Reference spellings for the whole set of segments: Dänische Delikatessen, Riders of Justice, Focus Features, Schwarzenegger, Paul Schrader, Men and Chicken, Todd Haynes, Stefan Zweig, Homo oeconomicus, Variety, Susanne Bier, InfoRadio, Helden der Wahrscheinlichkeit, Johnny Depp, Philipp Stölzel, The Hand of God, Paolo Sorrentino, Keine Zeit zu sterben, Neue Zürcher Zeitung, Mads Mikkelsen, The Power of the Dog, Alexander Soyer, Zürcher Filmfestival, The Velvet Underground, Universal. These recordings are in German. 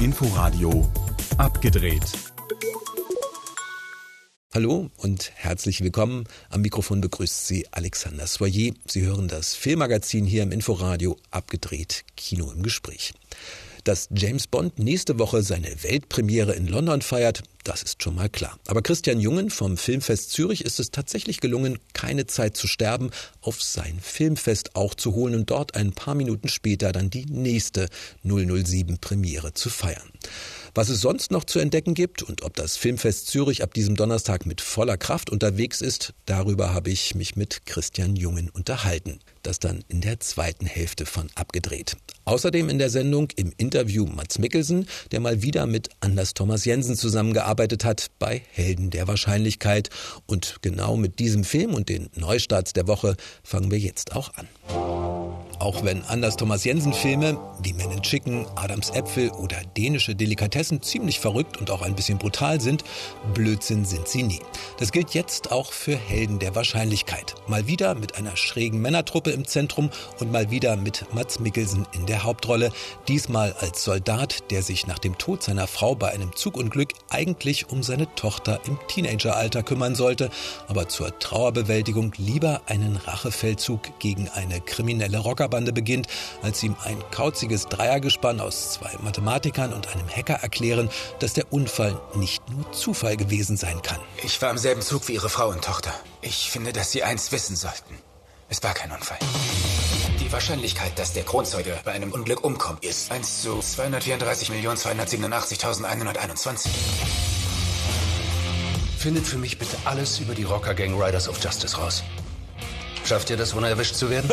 InfoRadio abgedreht. Hallo und herzlich willkommen. Am Mikrofon begrüßt Sie Alexander Soyer. Sie hören das Filmmagazin hier im Inforadio, abgedreht, Kino im Gespräch. Dass James Bond nächste Woche seine Weltpremiere in London feiert, das ist schon mal klar. Aber Christian Jungen vom Filmfest Zürich ist es tatsächlich gelungen, Keine Zeit zu sterben auf sein Filmfest auch zu holen und dort ein paar Minuten später dann die nächste 007-Premiere zu feiern. Was es sonst noch zu entdecken gibt und ob das Filmfest Zürich ab diesem Donnerstag mit voller Kraft unterwegs ist, darüber habe ich mich mit Christian Jungen unterhalten. Das dann in der zweiten Hälfte von Abgedreht. Außerdem in der Sendung im Interview Mads Mikkelsen, der mal wieder mit Anders Thomas Jensen zusammengearbeitet hat bei Helden der Wahrscheinlichkeit. Und genau mit diesem Film und den Neustarts der Woche fangen wir jetzt auch an. Auch wenn Anders Thomas Jensen Filme wie Men and Chicken, Adams Äpfel oder Dänische Delikatessen ziemlich verrückt und auch ein bisschen brutal sind, Blödsinn sind sie nie. Das gilt jetzt auch für Helden der Wahrscheinlichkeit. Mal wieder mit einer schrägen Männertruppe im Zentrum und mal wieder mit Mads Mikkelsen in der Hauptrolle. Diesmal als Soldat, der sich nach dem Tod seiner Frau bei einem Zugunglück eigentlich um seine Tochter im Teenageralter kümmern sollte, aber zur Trauerbewältigung lieber einen Rachefeldzug gegen eine kriminelle Rocker Bande beginnt, als ihm ein kauziges Dreiergespann aus zwei Mathematikern und einem Hacker erklären, dass der Unfall nicht nur Zufall gewesen sein kann. Ich war im selben Zug wie Ihre Frau und Tochter. Ich finde, dass Sie eins wissen sollten. Es war kein Unfall. Die Wahrscheinlichkeit, dass der Kronzeuge bei einem Unglück umkommt, ist 1:234.287.121. Findet für mich bitte alles über die Rocker-Gang Riders of Justice raus. Schafft ihr das, ohne erwischt zu werden?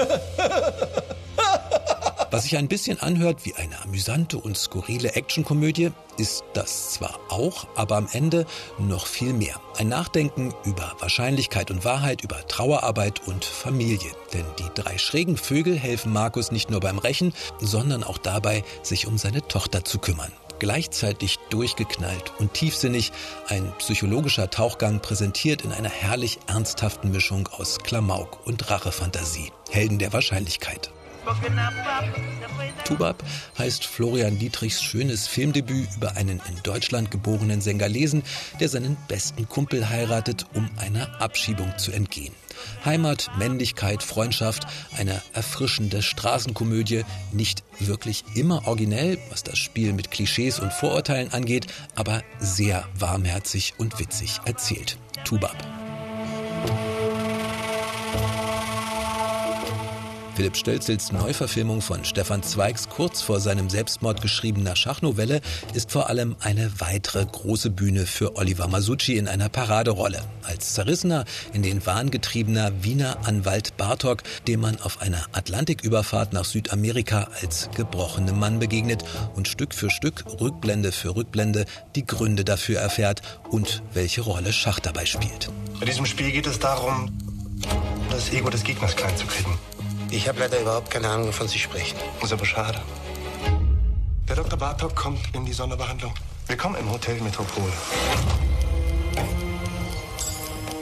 Was sich ein bisschen anhört wie eine amüsante und skurrile Actionkomödie, ist das zwar auch, aber am Ende noch viel mehr. Ein Nachdenken über Wahrscheinlichkeit und Wahrheit, über Trauerarbeit und Familie. Denn die drei schrägen Vögel helfen Markus nicht nur beim Rächen, sondern auch dabei, sich um seine Tochter zu kümmern. Gleichzeitig durchgeknallt und tiefsinnig, ein psychologischer Tauchgang präsentiert in einer herrlich ernsthaften Mischung aus Klamauk und Rachefantasie. Helden der Wahrscheinlichkeit. Tubab heißt Florian Dietrichs schönes Filmdebüt über einen in Deutschland geborenen Sengalesen, der seinen besten Kumpel heiratet, um einer Abschiebung zu entgehen. Heimat, Männlichkeit, Freundschaft, eine erfrischende Straßenkomödie, nicht wirklich immer originell, was das Spiel mit Klischees und Vorurteilen angeht, aber sehr warmherzig und witzig erzählt. Tubab. Philipp Stölzels Neuverfilmung von Stefan Zweigs kurz vor seinem Selbstmord geschriebener Schachnovelle ist vor allem eine weitere große Bühne für Oliver Masucci in einer Paraderolle. Als zerrissener, in den Wahn getriebener Wiener Anwalt Bartok, dem man auf einer Atlantiküberfahrt nach Südamerika als gebrochenem Mann begegnet und Stück für Stück, Rückblende für Rückblende, die Gründe dafür erfährt und welche Rolle Schach dabei spielt. Bei diesem Spiel geht es darum, das Ego des Gegners klein zu kriegen. Ich habe leider überhaupt keine Ahnung, wovon Sie sprechen. Das ist aber schade. Der Dr. Bartok kommt in die Sonderbehandlung. Willkommen im Hotel Metropol.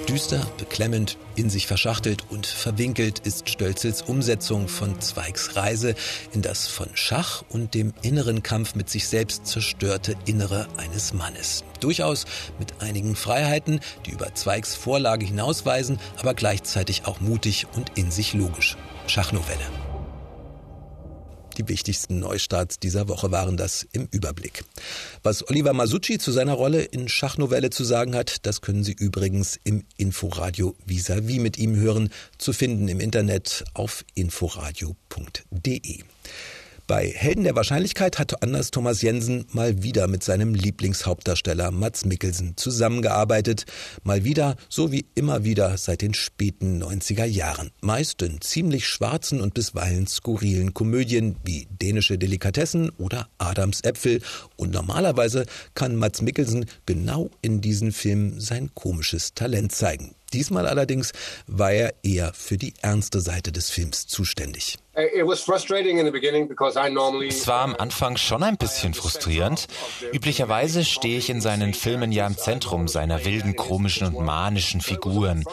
Düster, beklemmend, in sich verschachtelt und verwinkelt ist Stölzels Umsetzung von Zweigs Reise in das von Schach und dem inneren Kampf mit sich selbst zerstörte Innere eines Mannes. Durchaus mit einigen Freiheiten, die über Zweigs Vorlage hinausweisen, aber gleichzeitig auch mutig und in sich logisch. Schachnovelle. Die wichtigsten Neustarts dieser Woche waren das im Überblick. Was Oliver Masucci zu seiner Rolle in Schachnovelle zu sagen hat, das können Sie übrigens im Inforadio vis-à-vis mit ihm hören, zu finden im Internet auf inforadio.de. Bei Helden der Wahrscheinlichkeit hat Anders Thomas Jensen mal wieder mit seinem Lieblingshauptdarsteller Mads Mikkelsen zusammengearbeitet. Mal wieder, so wie immer wieder seit den späten 90er Jahren. Meist in ziemlich schwarzen und bisweilen skurrilen Komödien wie Dänische Delikatessen oder Adams Äpfel. Und normalerweise kann Mads Mikkelsen genau in diesen Filmen sein komisches Talent zeigen. Diesmal allerdings war er eher für die ernste Seite des Films zuständig. Es war am Anfang schon ein bisschen frustrierend. Üblicherweise stehe ich in seinen Filmen ja im Zentrum seiner wilden, komischen und manischen Figuren.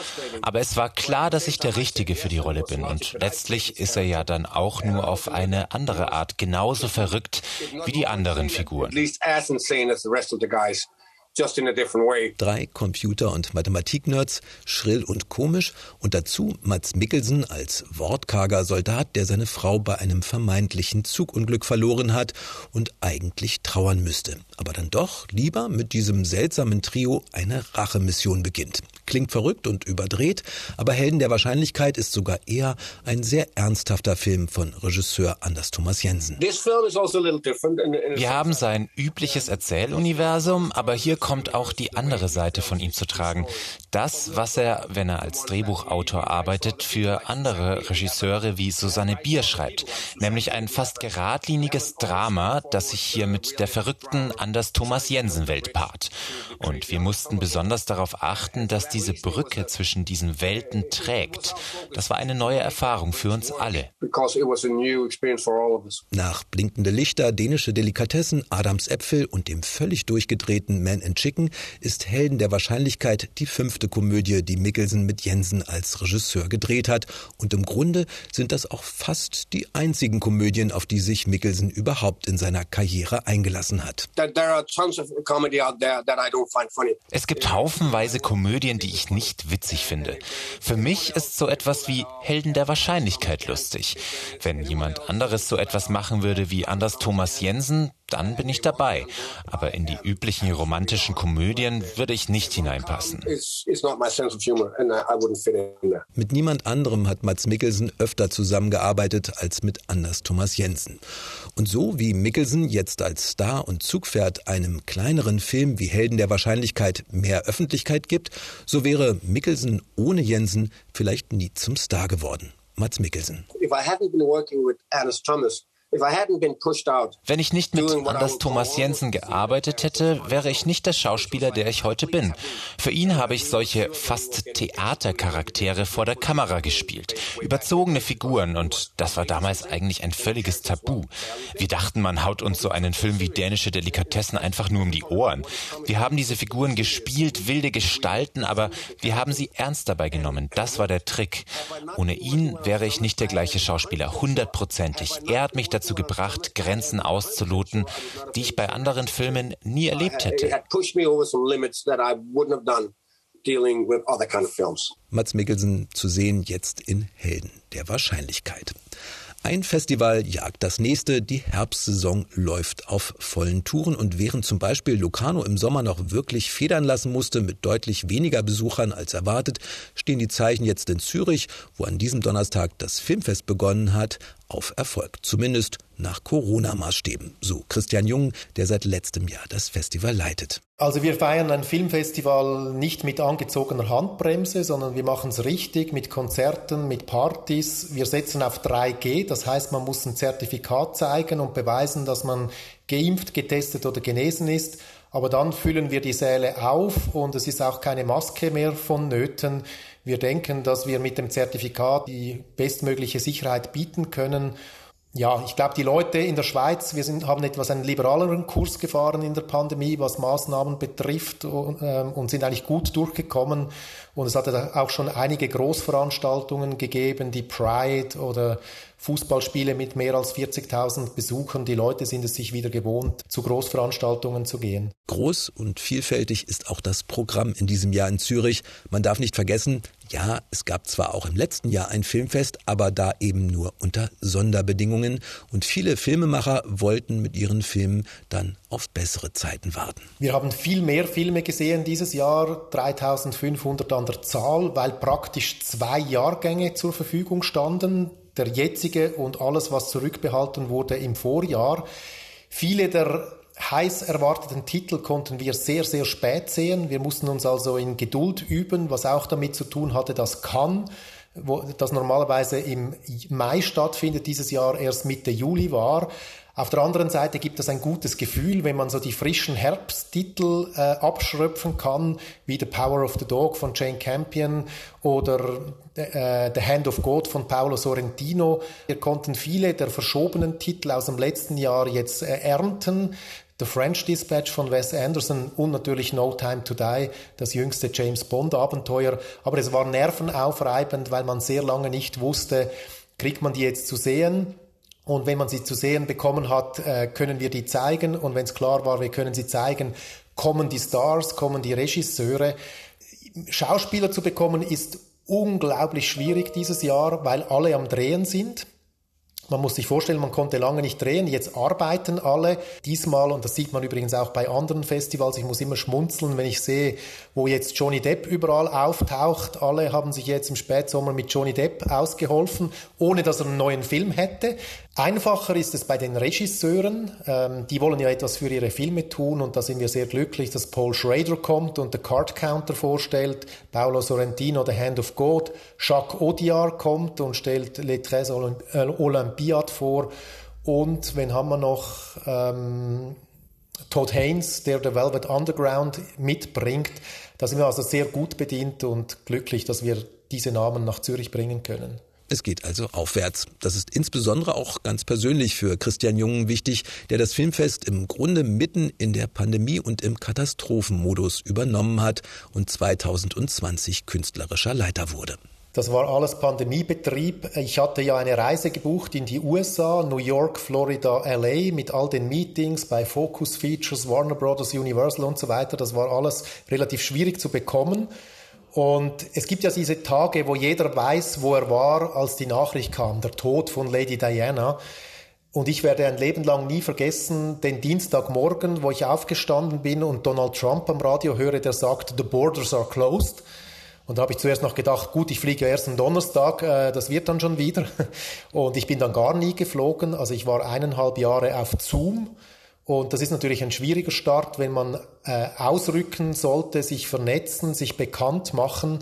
Aber es war klar, dass ich der Richtige für die Rolle bin. Und letztlich ist er ja dann auch nur auf eine andere Art genauso verrückt wie die anderen Figuren. 3 Computer- und Mathematik-Nerds, schrill und komisch, und dazu Mads Mikkelsen als wortkarger Soldat, der seine Frau bei einem vermeintlichen Zugunglück verloren hat und eigentlich trauern müsste, aber dann doch lieber mit diesem seltsamen Trio eine Rachemission beginnt. Klingt verrückt und überdreht, aber Helden der Wahrscheinlichkeit ist sogar eher ein sehr ernsthafter Film von Regisseur Anders Thomas Jensen. Wir haben sein übliches Erzähluniversum, aber hier kommt auch die andere Seite von ihm zu tragen. Das, was er, wenn er als Drehbuchautor arbeitet, für andere Regisseure wie Susanne Bier schreibt, nämlich ein fast geradliniges Drama, das sich hier mit der verrückten Anders Thomas Jensen-Welt paart. Und wir mussten besonders darauf achten, dass diese Brücke zwischen diesen Welten trägt. Das war eine neue Erfahrung für uns alle. Nach Blinkende Lichter, Dänische Delikatessen, Adams Äpfel und dem völlig durchgedrehten Men and Chicken ist Helden der Wahrscheinlichkeit die 5. Komödie, die Mikkelsen mit Jensen als Regisseur gedreht hat. Und im Grunde sind das auch fast die einzigen Komödien, auf die sich Mikkelsen überhaupt in seiner Karriere eingelassen hat. Es gibt haufenweise Komödien, die ich nicht witzig finde. Für mich ist so etwas wie Helden der Wahrscheinlichkeit lustig. Wenn jemand anderes so etwas machen würde wie Anders Thomas Jensen, dann bin ich dabei. Aber in die üblichen romantischen Komödien würde ich nicht hineinpassen. Mit niemand anderem hat Mads Mikkelsen öfter zusammengearbeitet als mit Anders Thomas Jensen. Und so wie Mikkelsen jetzt als Star und Zugpferd einem kleineren Film wie Helden der Wahrscheinlichkeit mehr Öffentlichkeit gibt, so wäre Mikkelsen ohne Jensen vielleicht nie zum Star geworden. Mads Mikkelsen. Wenn ich nicht mit Anders Thomas Jensen gearbeitet hätte, wäre ich nicht der Schauspieler, der ich heute bin. Für ihn habe ich solche fast Theatercharaktere vor der Kamera gespielt. Überzogene Figuren, und das war damals eigentlich ein völliges Tabu. Wir dachten, man haut uns so einen Film wie Dänische Delikatessen einfach nur um die Ohren. Wir haben diese Figuren gespielt, wilde Gestalten, aber wir haben sie ernst dabei genommen. Das war der Trick. Ohne ihn wäre ich nicht der gleiche Schauspieler, 100%. Er hat mich dazu gebracht, Grenzen auszuloten, die ich bei anderen Filmen nie erlebt hätte. Mads Mikkelsen zu sehen jetzt in Helden der Wahrscheinlichkeit. Ein Festival jagt das nächste, die Herbstsaison läuft auf vollen Touren, und während zum Beispiel Locarno im Sommer noch wirklich federn lassen musste mit deutlich weniger Besuchern als erwartet, stehen die Zeichen jetzt in Zürich, wo an diesem Donnerstag das Filmfest begonnen hat, auf Erfolg, zumindest nach Corona-Maßstäben, so Christian Jungen, der seit letztem Jahr das Festival leitet. Also wir feiern ein Filmfestival nicht mit angezogener Handbremse, sondern wir machen es richtig mit Konzerten, mit Partys. Wir setzen auf 3G, das heißt, man muss ein Zertifikat zeigen und beweisen, dass man geimpft, getestet oder genesen ist. Aber dann füllen wir die Säle auf und es ist auch keine Maske mehr vonnöten. Wir denken, dass wir mit dem Zertifikat die bestmögliche Sicherheit bieten können. Ja, ich glaube, die Leute in der Schweiz, haben etwas einen liberaleren Kurs gefahren in der Pandemie, was Maßnahmen betrifft, und sind eigentlich gut durchgekommen. Und es hat auch schon einige Großveranstaltungen gegeben, die Pride oder Fußballspiele mit mehr als 40.000 Besuchern. Die Leute sind es sich wieder gewohnt, zu Großveranstaltungen zu gehen. Groß und vielfältig ist auch das Programm in diesem Jahr in Zürich. Man darf nicht vergessen, ja, es gab zwar auch im letzten Jahr ein Filmfest, aber da eben nur unter Sonderbedingungen. Und viele Filmemacher wollten mit ihren Filmen dann auf bessere Zeiten warten. Wir haben viel mehr Filme gesehen dieses Jahr, 3.500 an der Zahl, weil praktisch 2 Jahrgänge zur Verfügung standen. Der jetzige und alles, was zurückbehalten wurde im Vorjahr. Viele der heiß erwarteten Titel konnten wir sehr, sehr spät sehen. Wir mussten uns also in Geduld üben, was auch damit zu tun hatte, dass Cannes, das normalerweise im Mai stattfindet, dieses Jahr erst Mitte Juli war. Auf der anderen Seite gibt es ein gutes Gefühl, wenn man so die frischen Herbsttitel abschröpfen kann, wie The Power of the Dog von Jane Campion oder The Hand of God von Paolo Sorrentino. Wir konnten viele der verschobenen Titel aus dem letzten Jahr jetzt ernten. The French Dispatch von Wes Anderson und natürlich No Time to Die, das jüngste James-Bond-Abenteuer. Aber es war nervenaufreibend, weil man sehr lange nicht wusste, kriegt man die jetzt zu sehen? Und wenn man sie zu sehen bekommen hat, können wir die zeigen. Und wenn es klar war, wir können sie zeigen, kommen die Stars, kommen die Regisseure. Schauspieler zu bekommen ist unglaublich schwierig dieses Jahr, weil alle am Drehen sind. Man muss sich vorstellen, man konnte lange nicht drehen, jetzt arbeiten alle. Diesmal, und das sieht man übrigens auch bei anderen Festivals, ich muss immer schmunzeln, wenn ich sehe, wo jetzt Johnny Depp überall auftaucht. Alle haben sich jetzt im Spätsommer mit Johnny Depp ausgeholfen, ohne dass er einen neuen Film hätte. Einfacher ist es bei den Regisseuren. Die wollen ja etwas für ihre Filme tun und da sind wir sehr glücklich, dass Paul Schrader kommt und The Card Counter vorstellt, Paolo Sorrentino The Hand of God, Jacques Odiard kommt und stellt Les Treize Olympiques vor. Und wen haben wir noch? Todd Haynes, der The Velvet Underground mitbringt. Da sind wir also sehr gut bedient und glücklich, dass wir diese Namen nach Zürich bringen können. Es geht also aufwärts. Das ist insbesondere auch ganz persönlich für Christian Jungen wichtig, der das Filmfest im Grunde mitten in der Pandemie und im Katastrophenmodus übernommen hat und 2020 künstlerischer Leiter wurde. Das war alles Pandemiebetrieb. Ich hatte ja eine Reise gebucht in die USA, New York, Florida, LA, mit all den Meetings bei Focus Features, Warner Brothers, Universal und so weiter. Das war alles relativ schwierig zu bekommen. Und es gibt ja diese Tage, wo jeder weiß, wo er war, als die Nachricht kam, der Tod von Lady Diana. Und ich werde ein Leben lang nie vergessen, den Dienstagmorgen, wo ich aufgestanden bin und Donald Trump am Radio höre, der sagt, "The borders are closed." Und da habe ich zuerst noch gedacht, gut, ich fliege ja erst am Donnerstag, das wird dann schon wieder. Und ich bin dann gar nie geflogen. Also ich war 1,5 Jahre auf Zoom. Und das ist natürlich ein schwieriger Start, wenn man ausrücken sollte, sich vernetzen, sich bekannt machen.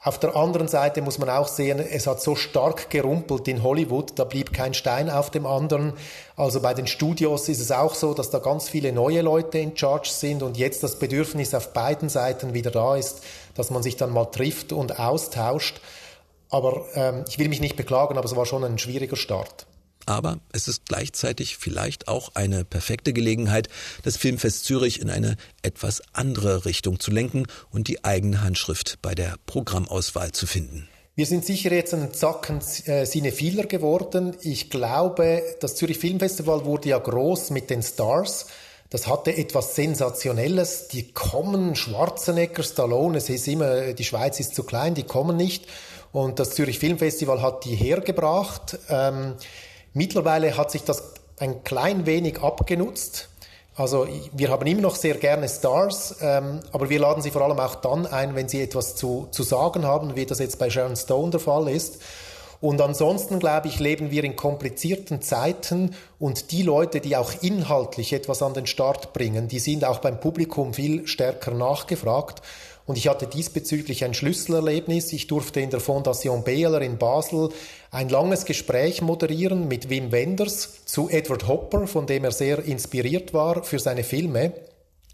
Auf der anderen Seite muss man auch sehen, es hat so stark gerumpelt in Hollywood, da blieb kein Stein auf dem anderen. Also bei den Studios ist es auch so, dass da ganz viele neue Leute in Charge sind und jetzt das Bedürfnis auf beiden Seiten wieder da ist, dass man sich dann mal trifft und austauscht. Aber ich will mich nicht beklagen, aber es war schon ein schwieriger Start. Aber es ist gleichzeitig vielleicht auch eine perfekte Gelegenheit, das Filmfest Zürich in eine etwas andere Richtung zu lenken und die eigene Handschrift bei der Programmauswahl zu finden. Wir sind sicher jetzt ein Zacken Cinephiler geworden. Ich glaube, das Zürich Filmfestival wurde ja groß mit den Stars. Das hatte etwas Sensationelles. Die kommen, Schwarzenegger, Stallone, es hieß immer, die Schweiz ist zu klein, die kommen nicht. Und das Zürich Filmfestival hat die hergebracht. Mittlerweile hat sich das ein klein wenig abgenutzt. Also wir haben immer noch sehr gerne Stars, aber wir laden sie vor allem auch dann ein, wenn sie etwas zu sagen haben, wie das jetzt bei Sharon Stone der Fall ist. Und ansonsten, glaube ich, leben wir in komplizierten Zeiten und die Leute, die auch inhaltlich etwas an den Start bringen, die sind auch beim Publikum viel stärker nachgefragt. Und ich hatte diesbezüglich ein Schlüsselerlebnis. Ich durfte in der Fondation Behler in Basel ein langes Gespräch moderieren mit Wim Wenders zu Edward Hopper, von dem er sehr inspiriert war für seine Filme.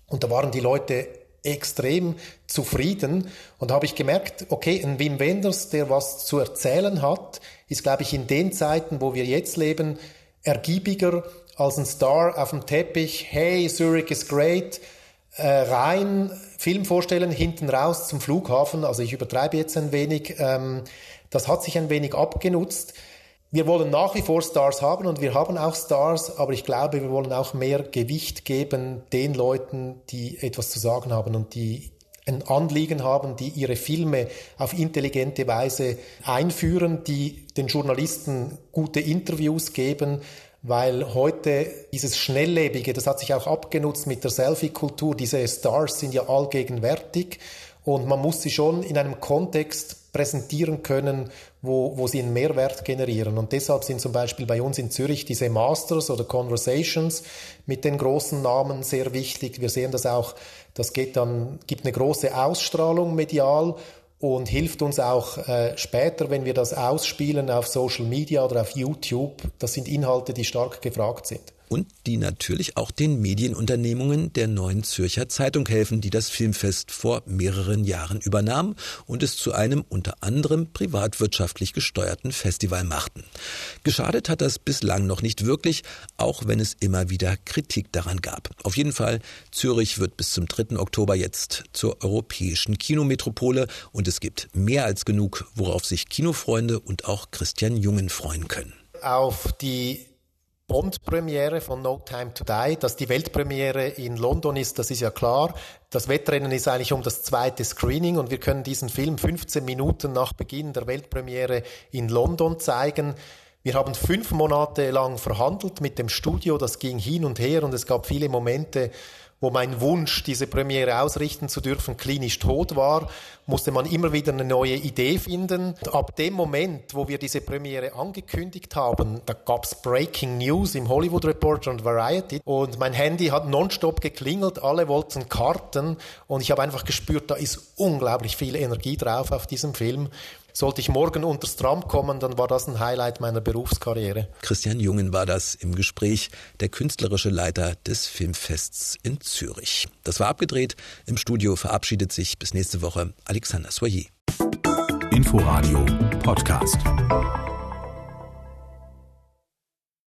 Und da waren die Leute extrem zufrieden. Und da habe ich gemerkt, okay, ein Wim Wenders, der was zu erzählen hat, ist, glaube ich, in den Zeiten, wo wir jetzt leben, ergiebiger als ein Star auf dem Teppich. Hey, Zurich is great. Rein, Film vorstellen, hinten raus zum Flughafen, also ich übertreibe jetzt ein wenig, das hat sich ein wenig abgenutzt. Wir wollen nach wie vor Stars haben und wir haben auch Stars, aber ich glaube, wir wollen auch mehr Gewicht geben den Leuten, die etwas zu sagen haben und die ein Anliegen haben, die ihre Filme auf intelligente Weise einführen, die den Journalisten gute Interviews geben, weil heute dieses Schnelllebige, das hat sich auch abgenutzt mit der Selfie-Kultur, diese Stars sind ja allgegenwärtig und man muss sie schon in einem Kontext präsentieren können, wo sie einen Mehrwert generieren. Und deshalb sind zum Beispiel bei uns in Zürich diese Masters oder Conversations mit den großen Namen sehr wichtig. Wir sehen das auch, das gibt eine große Ausstrahlung medial und hilft uns auch später, wenn wir das ausspielen auf Social Media oder auf YouTube. Das sind Inhalte, die stark gefragt sind. und die natürlich auch den Medienunternehmungen der Neuen Zürcher Zeitung helfen, die das Filmfest vor mehreren Jahren übernahmen und es zu einem unter anderem privatwirtschaftlich gesteuerten Festival machten. Geschadet hat das bislang noch nicht wirklich, auch wenn es immer wieder Kritik daran gab. Auf jeden Fall, Zürich wird bis zum 3. Oktober jetzt zur europäischen Kinometropole und es gibt mehr als genug, worauf sich Kinofreunde und auch Christian Jungen freuen können. Auf die Bond-Premiere von No Time to Die, dass die Weltpremiere in London ist, das ist ja klar. Das Wettrennen ist eigentlich um das zweite Screening und wir können diesen Film 15 Minuten nach Beginn der Weltpremiere in London zeigen. Wir haben 5 Monate lang verhandelt mit dem Studio, das ging hin und her und es gab viele Momente, wo mein Wunsch, diese Premiere ausrichten zu dürfen, klinisch tot war, musste man immer wieder eine neue Idee finden. Und ab dem Moment, wo wir diese Premiere angekündigt haben, da gab's Breaking News im Hollywood Reporter und Variety und mein Handy hat nonstop geklingelt, alle wollten Karten und ich habe einfach gespürt, da ist unglaublich viel Energie drauf auf diesem Film. Sollte ich morgen unters Tram kommen, dann war das ein Highlight meiner Berufskarriere. Christian Jungen war das im Gespräch, der künstlerische Leiter des Filmfests in Zürich. Das war abgedreht. Im Studio verabschiedet sich bis nächste Woche Alexander Soyer. Inforadio Podcast.